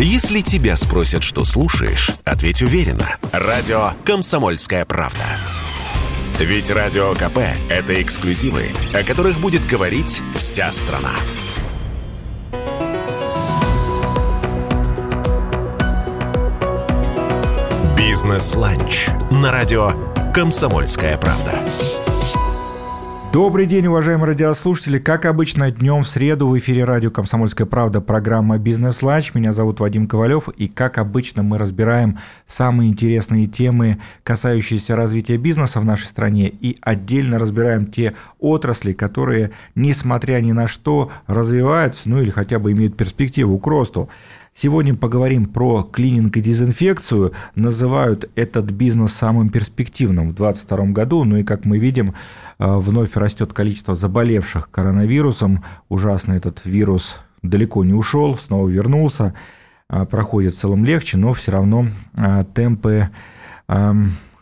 Если тебя спросят, что слушаешь, ответь уверенно. Радио «Комсомольская правда». Ведь Радио КП – это эксклюзивы, о которых будет говорить вся страна. «Бизнес-ланч» на радио «Комсомольская правда». Добрый день, уважаемые радиослушатели. Как обычно, днем в среду в эфире радио «Комсомольская правда» программа «Бизнес-ланч». Меня зовут Вадим Ковалев. И, как обычно, мы разбираем самые интересные темы, касающиеся развития бизнеса в нашей стране. И отдельно разбираем те отрасли, которые, несмотря ни на что, развиваются, ну или хотя бы имеют перспективу к росту. Сегодня поговорим про клининг и дезинфекцию. Называют этот бизнес самым перспективным в 2022 году. Ну и, как мы видим, вновь растет количество заболевших коронавирусом. Ужасно, этот вирус далеко не ушел, снова вернулся. Проходит в целом легче, но все равно темпы,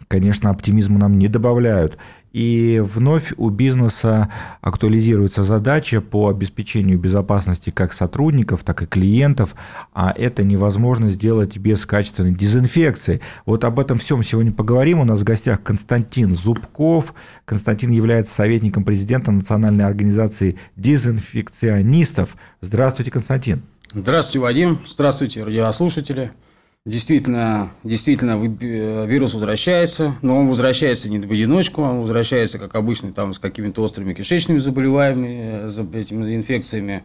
конечно, оптимизма нам не добавляют. И вновь у бизнеса актуализируется задача по обеспечению безопасности как сотрудников, так и клиентов, а это невозможно сделать без качественной дезинфекции. Вот об этом всем сегодня поговорим. У нас в гостях Константин Зубков. Константин является советником президента Национальной организации дезинфекционистов. Здравствуйте, Константин. Здравствуйте, Вадим. Здравствуйте, радиослушатели. Действительно, вирус возвращается, но он возвращается не в одиночку, он возвращается, как обычно, там, с какими-то острыми кишечными заболеваниями, инфекциями,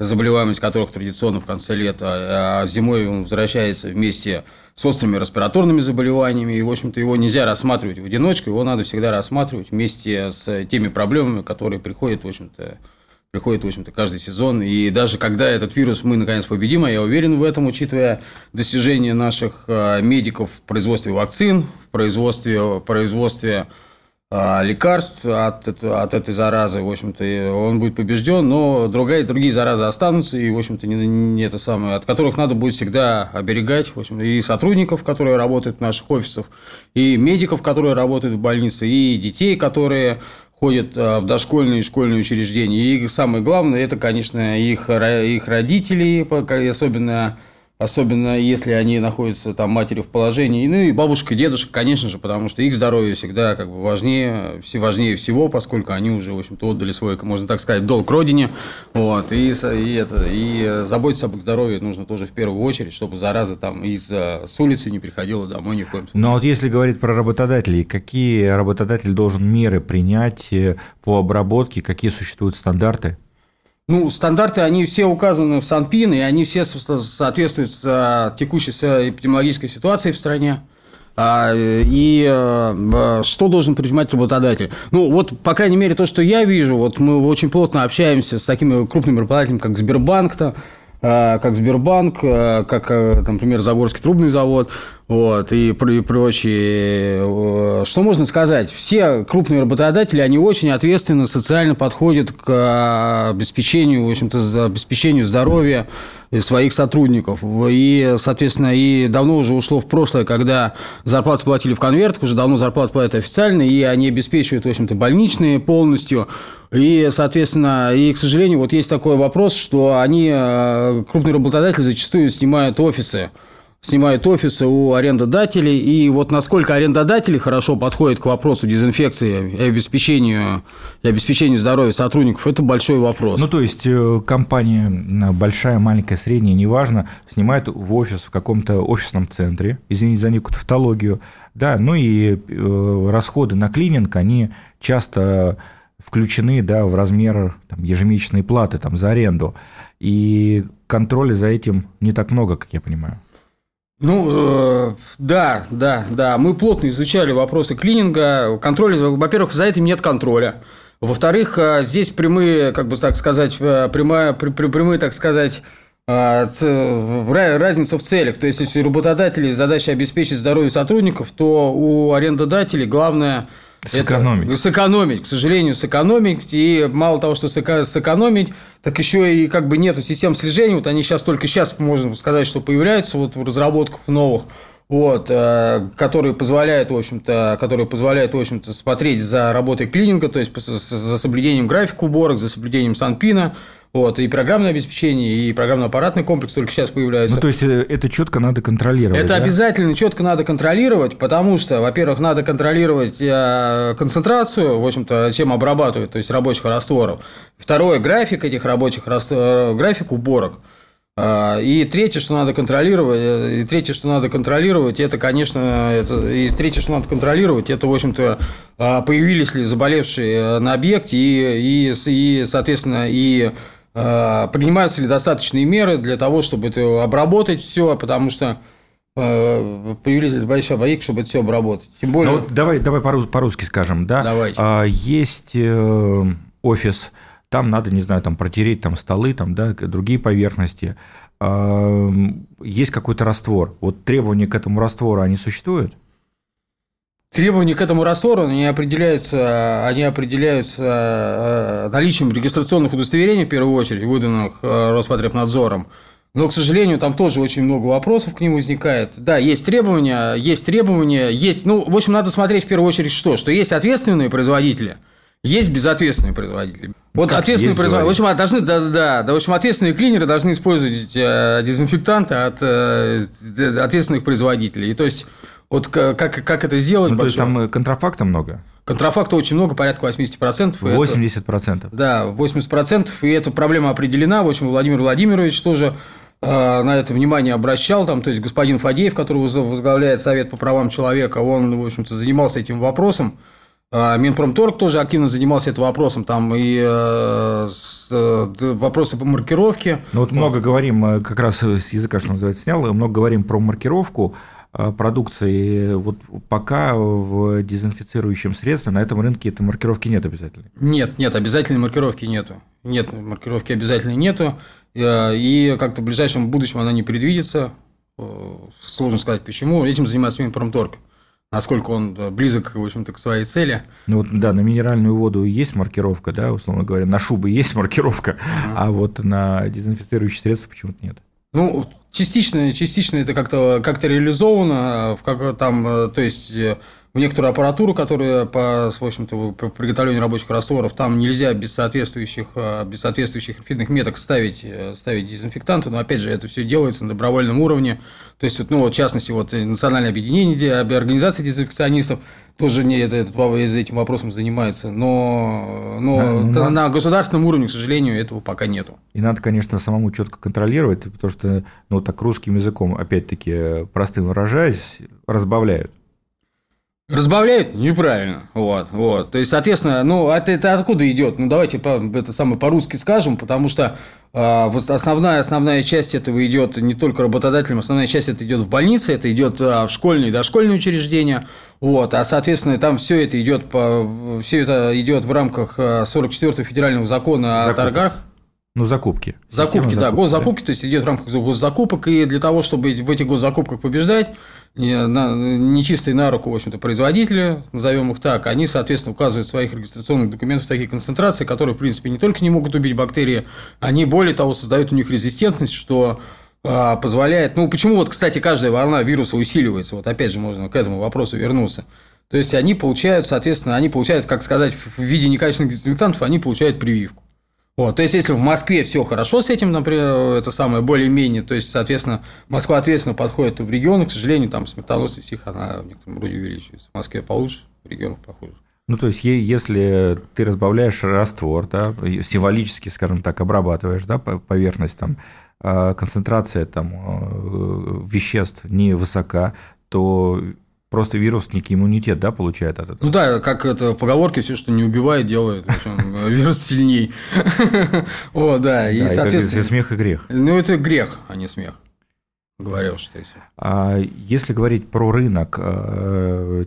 заболеваемость которых традиционно в конце лета, а зимой он возвращается вместе с острыми респираторными заболеваниями, и, в общем-то, его нельзя рассматривать в одиночку, его надо всегда рассматривать вместе с теми проблемами, которые приходит, в общем-то, каждый сезон. И даже когда этот вирус мы, наконец, победим, а я уверен в этом, учитывая достижения наших медиков в производстве вакцин, в производстве лекарств от этой заразы, в общем-то, он будет побежден, но другие заразы останутся, и, в общем-то, не это самое, от которых надо будет всегда оберегать, в общем, и сотрудников, которые работают в наших офисах, и медиков, которые работают в больнице, и детей, которые ходят в дошкольные и школьные учреждения. И самое главное, это, конечно, их родители, особенно если они находятся там матери в положении. Ну и бабушек и дедушек, конечно же, потому что их здоровье всегда как бы важнее всего, поскольку они уже, в общем-то, отдали свой, можно так сказать, долг родине. Вот. И заботиться об их здоровье нужно тоже в первую очередь, чтобы зараза там с улицы не приходила домой ни в коем случае. Но вот если говорить про работодателей, какие работодатель должен меры принять по обработке, какие существуют стандарты? Ну, стандарты, они все указаны в СанПИН, и они все соответствуют текущей эпидемиологической ситуации в стране. И что должен принимать работодатель? Ну, вот, по крайней мере, то, что я вижу, вот мы очень плотно общаемся с такими крупными работодателями, как Сбербанк, как, например, Загорский трубный завод, вот, и прочие. Что можно сказать? Все крупные работодатели, они очень ответственно, социально подходят к обеспечению, в общем-то, обеспечению здоровья своих сотрудников. И, соответственно, и давно уже ушло в прошлое, когда зарплату платили в конвертах, уже давно зарплату платят официально, и они обеспечивают, в общем-то, больничные полностью. И, соответственно, к сожалению, вот есть такой вопрос, что крупные работодатели зачастую снимают офисы у арендодателей, и вот насколько арендодатели хорошо подходят к вопросу дезинфекции и обеспечению здоровья сотрудников, это большой вопрос. Ну, то есть, компания большая, маленькая, средняя, неважно, снимает в офис в каком-то офисном центре, извините за некую тавтологию, да, ну и расходы на клининг, они часто включены, да, в размер там ежемесячной платы там за аренду, и контроля за этим не так много, как я понимаю. Ну, да. Мы плотно изучали вопросы клининга, контроля. Во-первых, за этим нет контроля. Во-вторых, здесь прямая разница в целях. То есть, если у работодателей задача обеспечить здоровье сотрудников, то у арендодателей главное сэкономить. К сожалению, сэкономить. И мало того, что сэкономить, так еще и как бы нету систем слежения. Вот они сейчас, только сейчас, можно сказать, что появляются вот в разработках новых. которые позволяют, в общем-то, смотреть за работой клининга, то есть за соблюдением графика уборок, за соблюдением СанПИНа. И программное обеспечение, и программно-аппаратный комплекс только сейчас появляется. То есть, это четко надо контролировать. Это обязательно четко надо контролировать, потому что, во-первых, надо контролировать концентрацию, в общем-то, чем обрабатывают, то есть, рабочих растворов. Второе, график этих рабочих растворов, график уборок. И третье, что надо контролировать, это, в общем-то, появились ли заболевшие на объекте и, соответственно, принимаются ли достаточные меры для того, чтобы это обработать все, потому что появились большие объекты, чтобы это все обработать. Тем более... Давай по-русски скажем, да? Давайте. Есть офис. Там надо, не знаю, там протереть там столы, там, да, другие поверхности. Есть какой-то раствор. Вот требования к этому раствору, они существуют? Требования к этому раствору, они определяются наличием регистрационных удостоверений, в первую очередь, выданных Роспотребнадзором. Но, к сожалению, там тоже очень много вопросов к ним возникает. Да, есть требования. В общем, надо смотреть в первую очередь что есть ответственные производители, есть безответственные производители. Вот как ответственные производители. Ответственные клинеры должны использовать дезинфектанты от ответственных производителей. И то есть, вот как это сделать? То есть, там контрафакта много? Контрафакта очень много, порядка 80%. 80%? Да, 80%. И эта проблема определена. В общем, Владимир Владимирович тоже на это внимание обращал. Там, то есть, господин Фадеев, который возглавляет Совет по правам человека, он, в общем-то, занимался этим вопросом. Минпромторг тоже активно занимался этим вопросом, там и вопросы по маркировке. Ну вот много говорим, как раз с языка, что называется, снял, много говорим про маркировку продукции. Вот пока в дезинфицирующем средстве на этом рынке этой маркировки нет обязательно. Нет, обязательной маркировки нету. Нет, маркировки обязательной нету, и как-то в ближайшем будущем она не предвидится. Сложно сказать, почему. Этим занимается Минпромторг. Насколько он близок, в общем-то, к своей цели. Ну вот, да, на минеральную воду есть маркировка, да, условно говоря, на шубы есть маркировка, а вот на дезинфицирующие средства почему-то нет. Ну, частично это как-то реализовано, в некоторую аппаратуру, которая по, в общем-то, по приготовлению рабочих растворов, там нельзя без соответствующих рфидных меток ставить дезинфектанты, но, опять же, это все делается на добровольном уровне. То есть, в частности, Национальное объединение организации дезинфекционистов тоже этим вопросом занимается, но на государственном уровне, к сожалению, этого пока нету. И надо, конечно, самому четко контролировать, потому что, так русским языком, опять-таки, простым выражаясь, разбавляют. Разбавляют неправильно. Вот. То есть, соответственно, это откуда идет? Давайте по-русски скажем, потому что основная часть этого идет не только работодателям, основная часть это идет в больнице, это идет в школьные и дошкольные учреждения. Соответственно, там все это идет в рамках 44-го федерального закона о торгах. Закупки. Закупки, да. Госзакупки, то есть идет в рамках госзакупок, и для того, чтобы в этих госзакупках побеждать, нечистые на руку, в общем-то, производители, назовем их так, они, соответственно, указывают в своих регистрационных документах такие концентрации, которые, в принципе, не только не могут убить бактерии, они, более того, создают у них резистентность, что позволяет... Почему, кстати, каждая волна вируса усиливается? Опять же, можно к этому вопросу вернуться. То есть, они получают, как сказать, в виде некачественных дезинфектантов, они получают прививку. То есть, если в Москве все хорошо с этим, например, более-менее, то есть, соответственно, Москва ответственно подходит, то в регионах, к сожалению, там смертоносность их, она в некотором роде увеличивается. В Москве получше, в регионах похуже. То есть, если ты разбавляешь раствор, да, символически, скажем так, обрабатываешь, да, поверхность, там, концентрация там, веществ невысока, то... Просто вирус некий иммунитет, да, получает от этого? Как это в поговорке, все, что не убивает, делает. Причем вирус сильней. И соответственно... смех и грех. Это грех, а не смех. Говорил, что если. Если говорить про рынок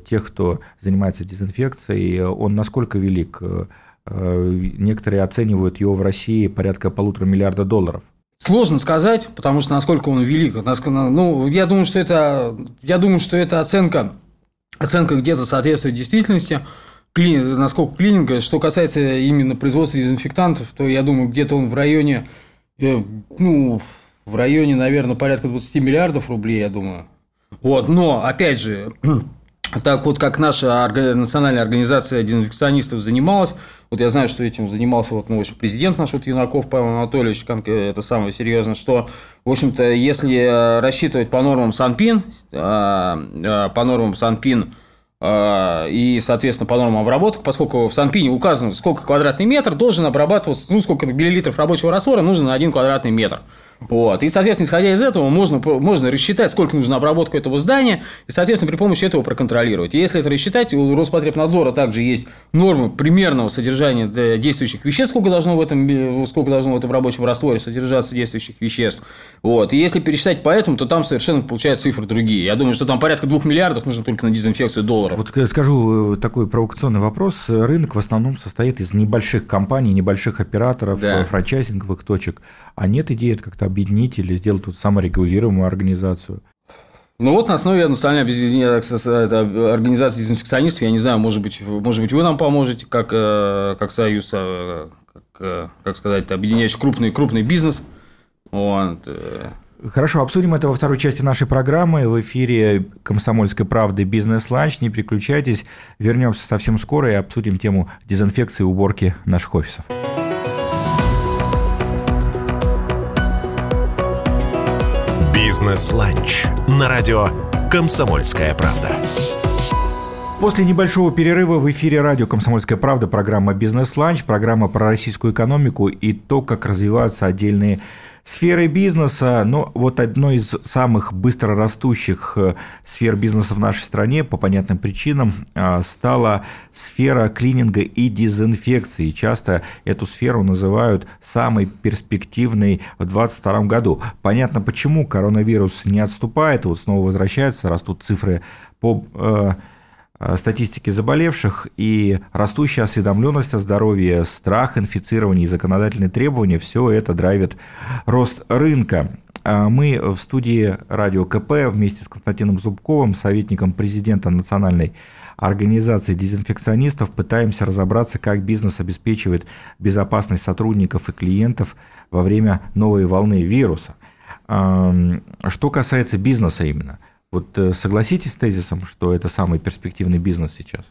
тех, кто занимается дезинфекцией, он насколько велик? Некоторые оценивают его в России порядка $1,5 миллиарда. Сложно сказать, потому что насколько он велик. Я думаю, что это оценка где-то соответствует действительности, насколько клининга. Что касается именно производства дезинфектантов, то я думаю, где-то он в районе, наверное, порядка 20 миллиардов рублей, я думаю. Вот, но, опять же, так вот, как наша национальная организация дезинфекционистов занималась, вот я знаю, что этим занимался вот, ну, в общем, президент наш, вот, Юнаков Павел Анатольевич, это самое серьезное, что, в общем-то, если рассчитывать по нормам СанПИН, и, соответственно, по нормам обработок, поскольку в СанПИНе указано, сколько квадратный метр должен обрабатываться, ну, сколько миллилитров рабочего раствора нужно на 1 квадратный метр. Вот. И, соответственно, исходя из этого, можно рассчитать, сколько нужно обработку этого здания, и, соответственно, при помощи этого проконтролировать. И если это рассчитать, у Роспотребнадзора также есть нормы примерного содержания действующих веществ, сколько должно в этом рабочем растворе содержаться действующих веществ. Вот. И если пересчитать по этому, то там совершенно получаются цифры другие. Я думаю, что там порядка 2 миллиардов нужно только на дезинфекцию долларов. Вот скажу такой провокационный вопрос. Рынок в основном состоит из небольших компаний, небольших операторов, да, франчайзинговых точек. А нет идеи это как-то объединить или сделать тут саморегулируемую организацию? Ну, вот на основе национальной организации дезинфекционистов, я не знаю, может быть вы нам поможете, как союз, как сказать, объединяющий крупный бизнес. Вот. Хорошо, обсудим это во второй части нашей программы. В эфире «Комсомольской правды» «Бизнес-ланч». Не переключайтесь. Вернемся совсем скоро и обсудим тему дезинфекции и уборки наших офисов. «Бизнес-ланч» на радио «Комсомольская правда». После небольшого перерыва в эфире радио «Комсомольская правда», программа «Бизнес-ланч», программа про российскую экономику и то, как развиваются отдельные сферы бизнеса. Но вот одной из самых быстро растущих сфер бизнеса в нашей стране по понятным причинам стала сфера клининга и дезинфекции. Часто эту сферу называют самой перспективной в 2022 году. Понятно, почему коронавирус не отступает, вот снова возвращается, растут цифры по статистики заболевших, и растущая осведомленность о здоровье, страх инфицирования и законодательные требования – все это драйвит рост рынка. Мы в студии «Радио КП» вместе с Константином Зубковым, советником президента Национальной организации дезинфекционистов, пытаемся разобраться, как бизнес обеспечивает безопасность сотрудников и клиентов во время новой волны вируса. Что касается бизнеса именно. Вот согласитесь с тезисом, что это самый перспективный бизнес сейчас?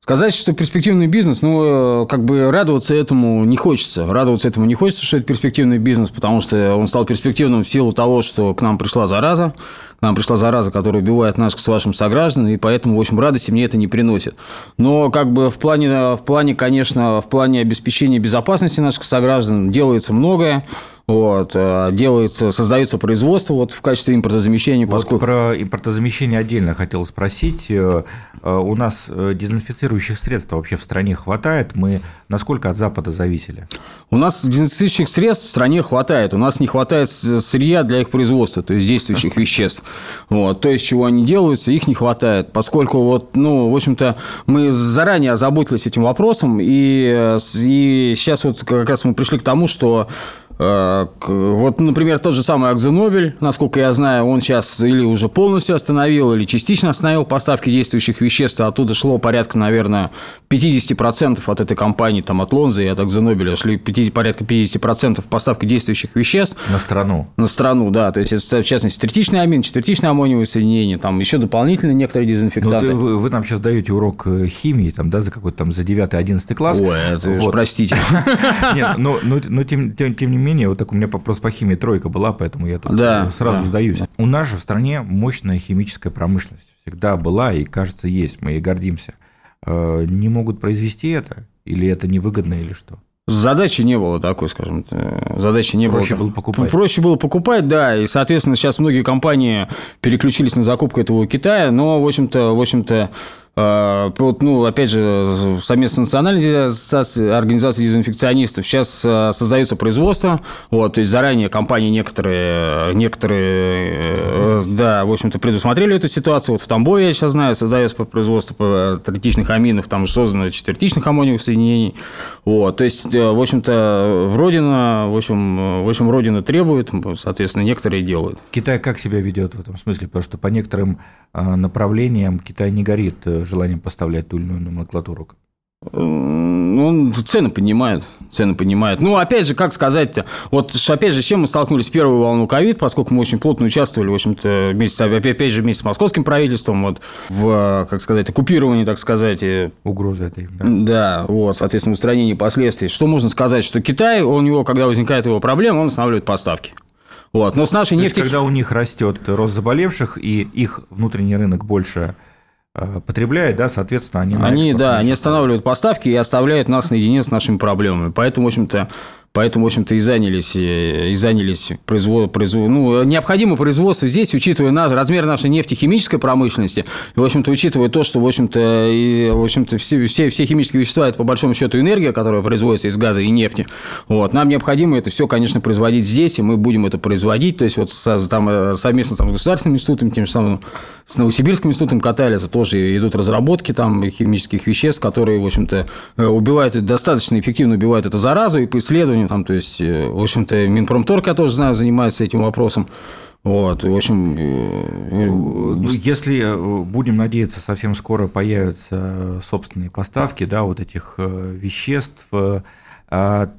Сказать, что перспективный бизнес, ну, как бы радоваться этому не хочется. Радоваться этому не хочется, что это перспективный бизнес, потому что он стал перспективным в силу того, что к нам пришла зараза. Нам пришла зараза, которая убивает нас с вашим сограждан, и поэтому, в общем, радости мне это не приносит. Но как бы в плане обеспечения безопасности наших сограждан делается многое. Вот, создается производство вот, в качестве импортозамещения. Поскольку... Вот про импортозамещение отдельно хотел спросить. У нас дезинфицирующих средств вообще в стране хватает? Мы насколько от Запада зависели? У нас дезинфицирующих средств в стране хватает. У нас не хватает сырья для их производства, то есть действующих веществ. Вот, то есть, чего они делаются, их не хватает. Поскольку, вот, ну, в общем-то, мы заранее озаботились этим вопросом, и сейчас вот как раз мы пришли к тому, что... Вот, например, тот же самый Акзенобель, насколько я знаю, он сейчас или уже полностью остановил, или частично остановил поставки действующих веществ. Оттуда шло порядка, наверное, 50% от этой компании, там, от Лонзы и от Акзенобеля шли порядка 50% поставки действующих веществ. На страну. На страну, да. То есть, это, в частности, третичный амин, четвертичное аммониевое соединение, там, еще дополнительно некоторые дезинфектанты. Ну, вы нам сейчас даете урок химии, там, да, за какой-то там за 9-11 класс. Ой, это вот. Уж простите. Нет, но тем не менее, вот так у меня просто по химии тройка была, поэтому я тут сразу сдаюсь. У нас же в стране мощная химическая промышленность. Всегда была и, кажется, есть. Мы ей гордимся. Не могут произвести это? Или это невыгодно, или что? Задачи не было такой, скажем. Задачи не было. Проще было покупать. Проще было покупать, да. И, соответственно, сейчас многие компании переключились на закупку этого у Китая. Но, в общем-то ну, опять же, совместно с национальной организацией дезинфекционистов сейчас создается производство. Вот, то есть, заранее компании некоторые да, в общем-то, предусмотрели эту ситуацию. Вот в Тамбове, я сейчас знаю, создается производство третичных аминов, там же создано четвертичных аммониевых соединений. Вот, то есть, в общем-то, в общем, Родина требует, соответственно, некоторые делают. Китай как себя ведет в этом смысле? Потому что по некоторым направлениям Китай не горит желанием поставлять ту или иную номенклатуру. Ну, цены поднимают. Ну, опять же, как сказать-то? Вот, опять же, с чем мы столкнулись в первую волну ковид, поскольку мы очень плотно участвовали, в общем-то, вместе с московским правительством, вот, в, как сказать, оккупировании, так сказать. Угрозы этой. Да, вот, соответственно, устранении последствий. Что можно сказать, что Китай, у него, когда возникает его проблема, он останавливает поставки. Вот, но с нашей нефти... Когда у них растет рост заболевших, и их внутренний рынок больше... потребляет, да, соответственно, они останавливают поставки и оставляют нас наедине с нашими проблемами. Поэтому, в общем-то, и занялись необходимо производство здесь, учитывая размер нашей нефтехимической промышленности, и, в общем-то, учитывая то, что, в общем-то, все химические вещества – это, по большому счету, энергия, которая производится из газа и нефти. Вот. Нам необходимо это все, конечно, производить здесь, и мы будем это производить. То есть, вот совместно с государственным институтом, тем же самым с Новосибирским институтом катализа тоже идут разработки там, химических веществ, которые, в общем-то, достаточно эффективно убивают эту заразу, и по исследованию там, то есть, в общем-то, Минпромторг, я тоже знаю, занимается этим вопросом. Вот, и, в общем... Если, будем надеяться, совсем скоро появятся собственные поставки, да, вот этих веществ, то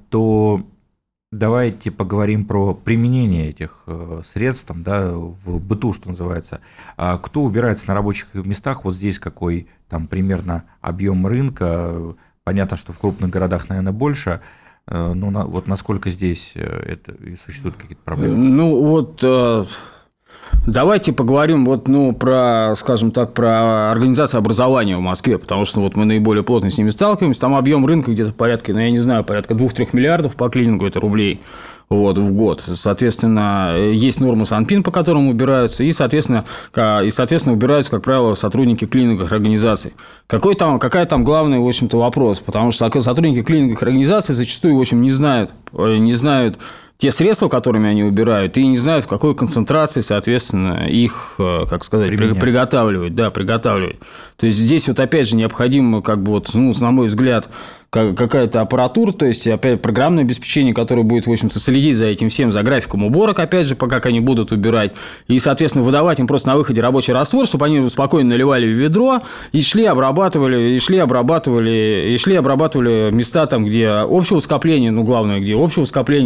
давайте поговорим про применение этих средств, там, да, в быту, что называется. Кто убирается на рабочих местах, вот здесь какой там примерно объем рынка, понятно, что в крупных городах, наверное, больше. Ну, вот насколько здесь это и существуют какие-то проблемы? Ну, вот давайте поговорим про, скажем так, про организацию образования в Москве, потому что вот мы наиболее плотно с ними сталкиваемся. Там объем рынка где-то порядка 2-3 миллиардов по клинингову, это рублей. Вот, в год. Соответственно, есть нормы СанПИН, по которым убираются, и, соответственно, убираются, как правило, сотрудники клининговых организаций. Какая там главный, в общем-то, вопрос? Потому что сотрудники клининговых организаций зачастую, в общем, не знают те средства, которыми они убирают, и не знают, в какой концентрации, соответственно, их, как сказать, приготавливать. То есть, здесь вот опять же необходимо, на мой взгляд, какая-то аппаратура, то есть, опять программное обеспечение, которое будет, в общем-то, следить за этим всем, за графиком уборок, опять же, как они будут убирать, и, соответственно, выдавать им просто на выходе рабочий раствор, чтобы они спокойно наливали в ведро и шли, обрабатывали места там, где общего скопления,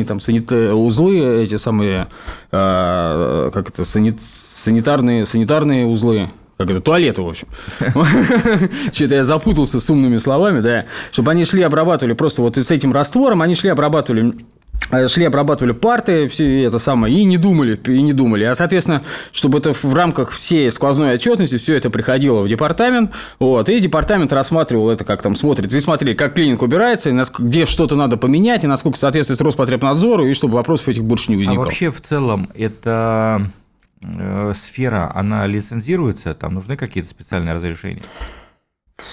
там узлы, эти самые, санитарные узлы. Как это, туалеты, в общем. Что-то я запутался с умными словами, да. Чтобы они шли обрабатывали парты, все это самое, и не думали. А, соответственно, чтобы это в рамках всей сквозной отчетности все это приходило в департамент, вот, и департамент рассматривал это, как там смотрит, и смотрели, как клининг убирается, и где что-то надо поменять, и насколько соответствует Роспотребнадзору, и чтобы вопросов этих больше не возникало. А вообще, в целом, это... сфера, она лицензируется? Там нужны какие-то специальные разрешения?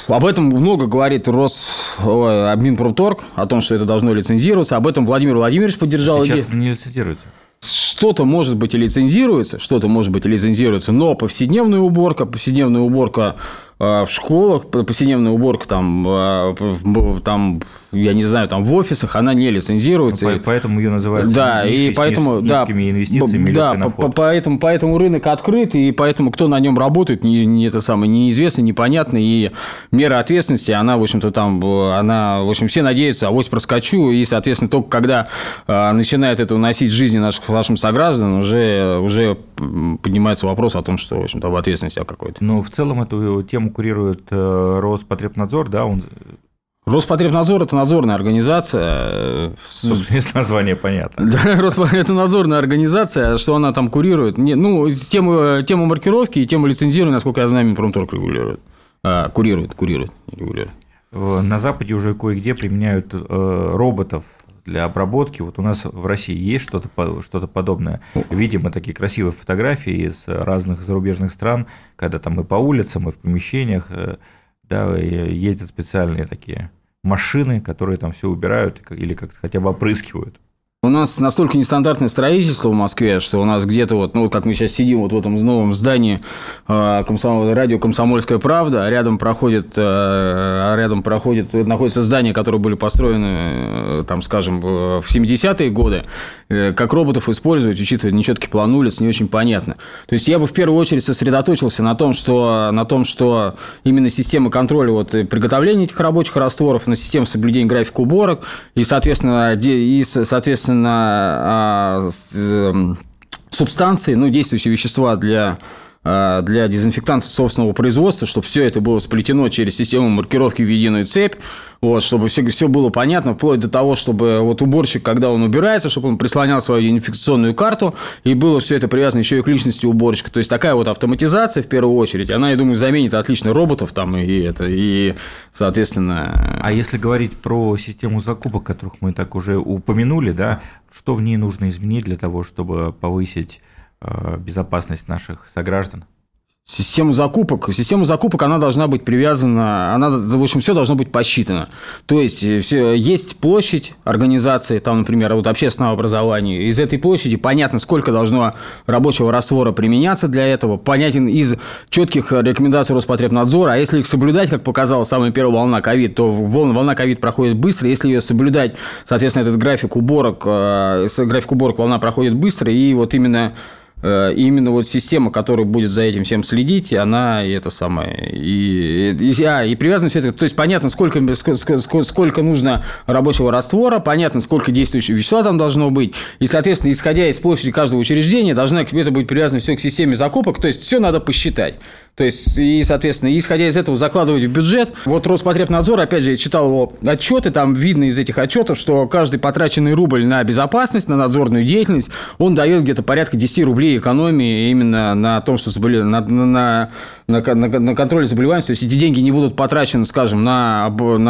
Об этом много говорит Минпромторг, о том, что это должно лицензироваться. Об этом Владимир Владимирович поддержал идею. Сейчас не лицензируется. Что-то, может быть, и лицензируется, но повседневная уборка в школах, повседневная уборка там, я не знаю, там в офисах, она не лицензируется. Поэтому ее называют низкими инвестициями. Да, поэтому рынок открыт, и поэтому кто на нем работает, неизвестно, непонятно, и мера ответственности, все надеются, авось проскочу, и, соответственно, только когда начинает это вносить в жизни нашим сограждан, уже поднимается вопрос о том, что, в общем-то, об ответственности какой-то. Но в целом эту тему курирует Роспотребнадзор, да? Роспотребнадзор – это надзорная организация. Собственно, название понятно. Да, это надзорная организация, что она там курирует. Тему маркировки и тему лицензирования, насколько я знаю, Минпромторг регулирует. Курирует. На Западе уже кое-где применяют роботов для обработки. Вот у нас в России есть что-то подобное. Видимо, такие красивые фотографии из разных зарубежных стран, когда там и по улицам, и в помещениях, да, ездят специальные такие машины, которые там все убирают или как-то хотя бы опрыскивают. У нас настолько нестандартное строительство в Москве, что у нас где-то вот, ну, как мы сейчас сидим вот в этом новом здании радио «Комсомольская правда», а находятся здания, которые были построены, там, скажем, в 70-е годы. Как роботов использовать, учитывая нечеткий план улиц, не очень понятно. То есть я бы в первую очередь сосредоточился на том, что именно система контроля вот, приготовления этих рабочих растворов, на систему соблюдения графика уборок и, соответственно, субстанции, действующие вещества для дезинфектантов собственного производства, чтобы все это было сплетено через систему маркировки в единую цепь, вот, чтобы все было понятно, вплоть до того, чтобы вот уборщик, когда он убирается, чтобы он прислонял свою дезинфекционную карту, и было все это привязано еще и к личности уборщика. То есть такая вот автоматизация, в первую очередь, она, я думаю, заменит отлично роботов там и соответственно... А если говорить про систему закупок, которых мы так уже упомянули, да, что в ней нужно изменить для того, чтобы повысить безопасность наших сограждан? Система закупок, она должна быть привязана, все должно быть посчитано. То есть, есть площадь организации, там, например, вот общественного образования. Из этой площади понятно, сколько должно рабочего раствора применяться для этого. Понятен из четких рекомендаций Роспотребнадзора. А если их соблюдать, как показала самая первая волна ковид, то волна ковид проходит быстро. Если ее соблюдать, соответственно, этот график уборок волна проходит быстро. И вот именно вот система, которая будет за этим всем следить, она и это самое, и привязано все это. То есть понятно, сколько нужно рабочего раствора, понятно, сколько действующего вещества там должно быть, и, соответственно, исходя из площади каждого учреждения, должно к это будет привязано все к системе закупок, то есть все надо посчитать. То есть, и, соответственно, исходя из этого закладывать в бюджет. Вот Роспотребнадзор, опять же, я читал его отчеты, там видно из этих отчетов, что каждый потраченный рубль на безопасность, на надзорную деятельность, он дает где-то порядка 10 рублей экономии именно на том, что на контроле заболеваемости. То есть, эти деньги не будут потрачены, скажем, на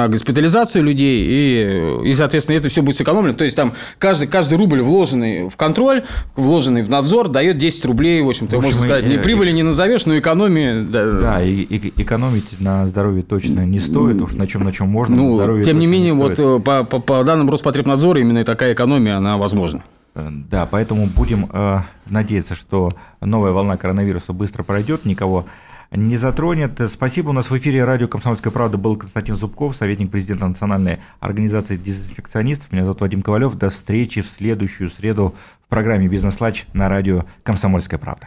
госпитализацию людей, и, соответственно, это все будет сэкономлено. То есть, там каждый рубль, вложенный в контроль, вложенный в надзор, дает 10 рублей, в общем-то, можно сказать, ни прибыли не назовешь, но экономия. Да, и экономить на здоровье точно не стоит, уж на чем можно, на здоровье тем не менее, не стоит. по данным Роспотребнадзора, именно такая экономия, она возможна. Да, поэтому будем надеяться, что новая волна коронавируса быстро пройдет, никого не затронет. Спасибо. У нас в эфире радио «Комсомольская правда» был Константин Зубков, советник президента Национальной организации дезинфекционистов. Меня зовут Вадим Ковалев. До встречи в следующую среду в программе «Бизнес-ланч» на радио «Комсомольская правда».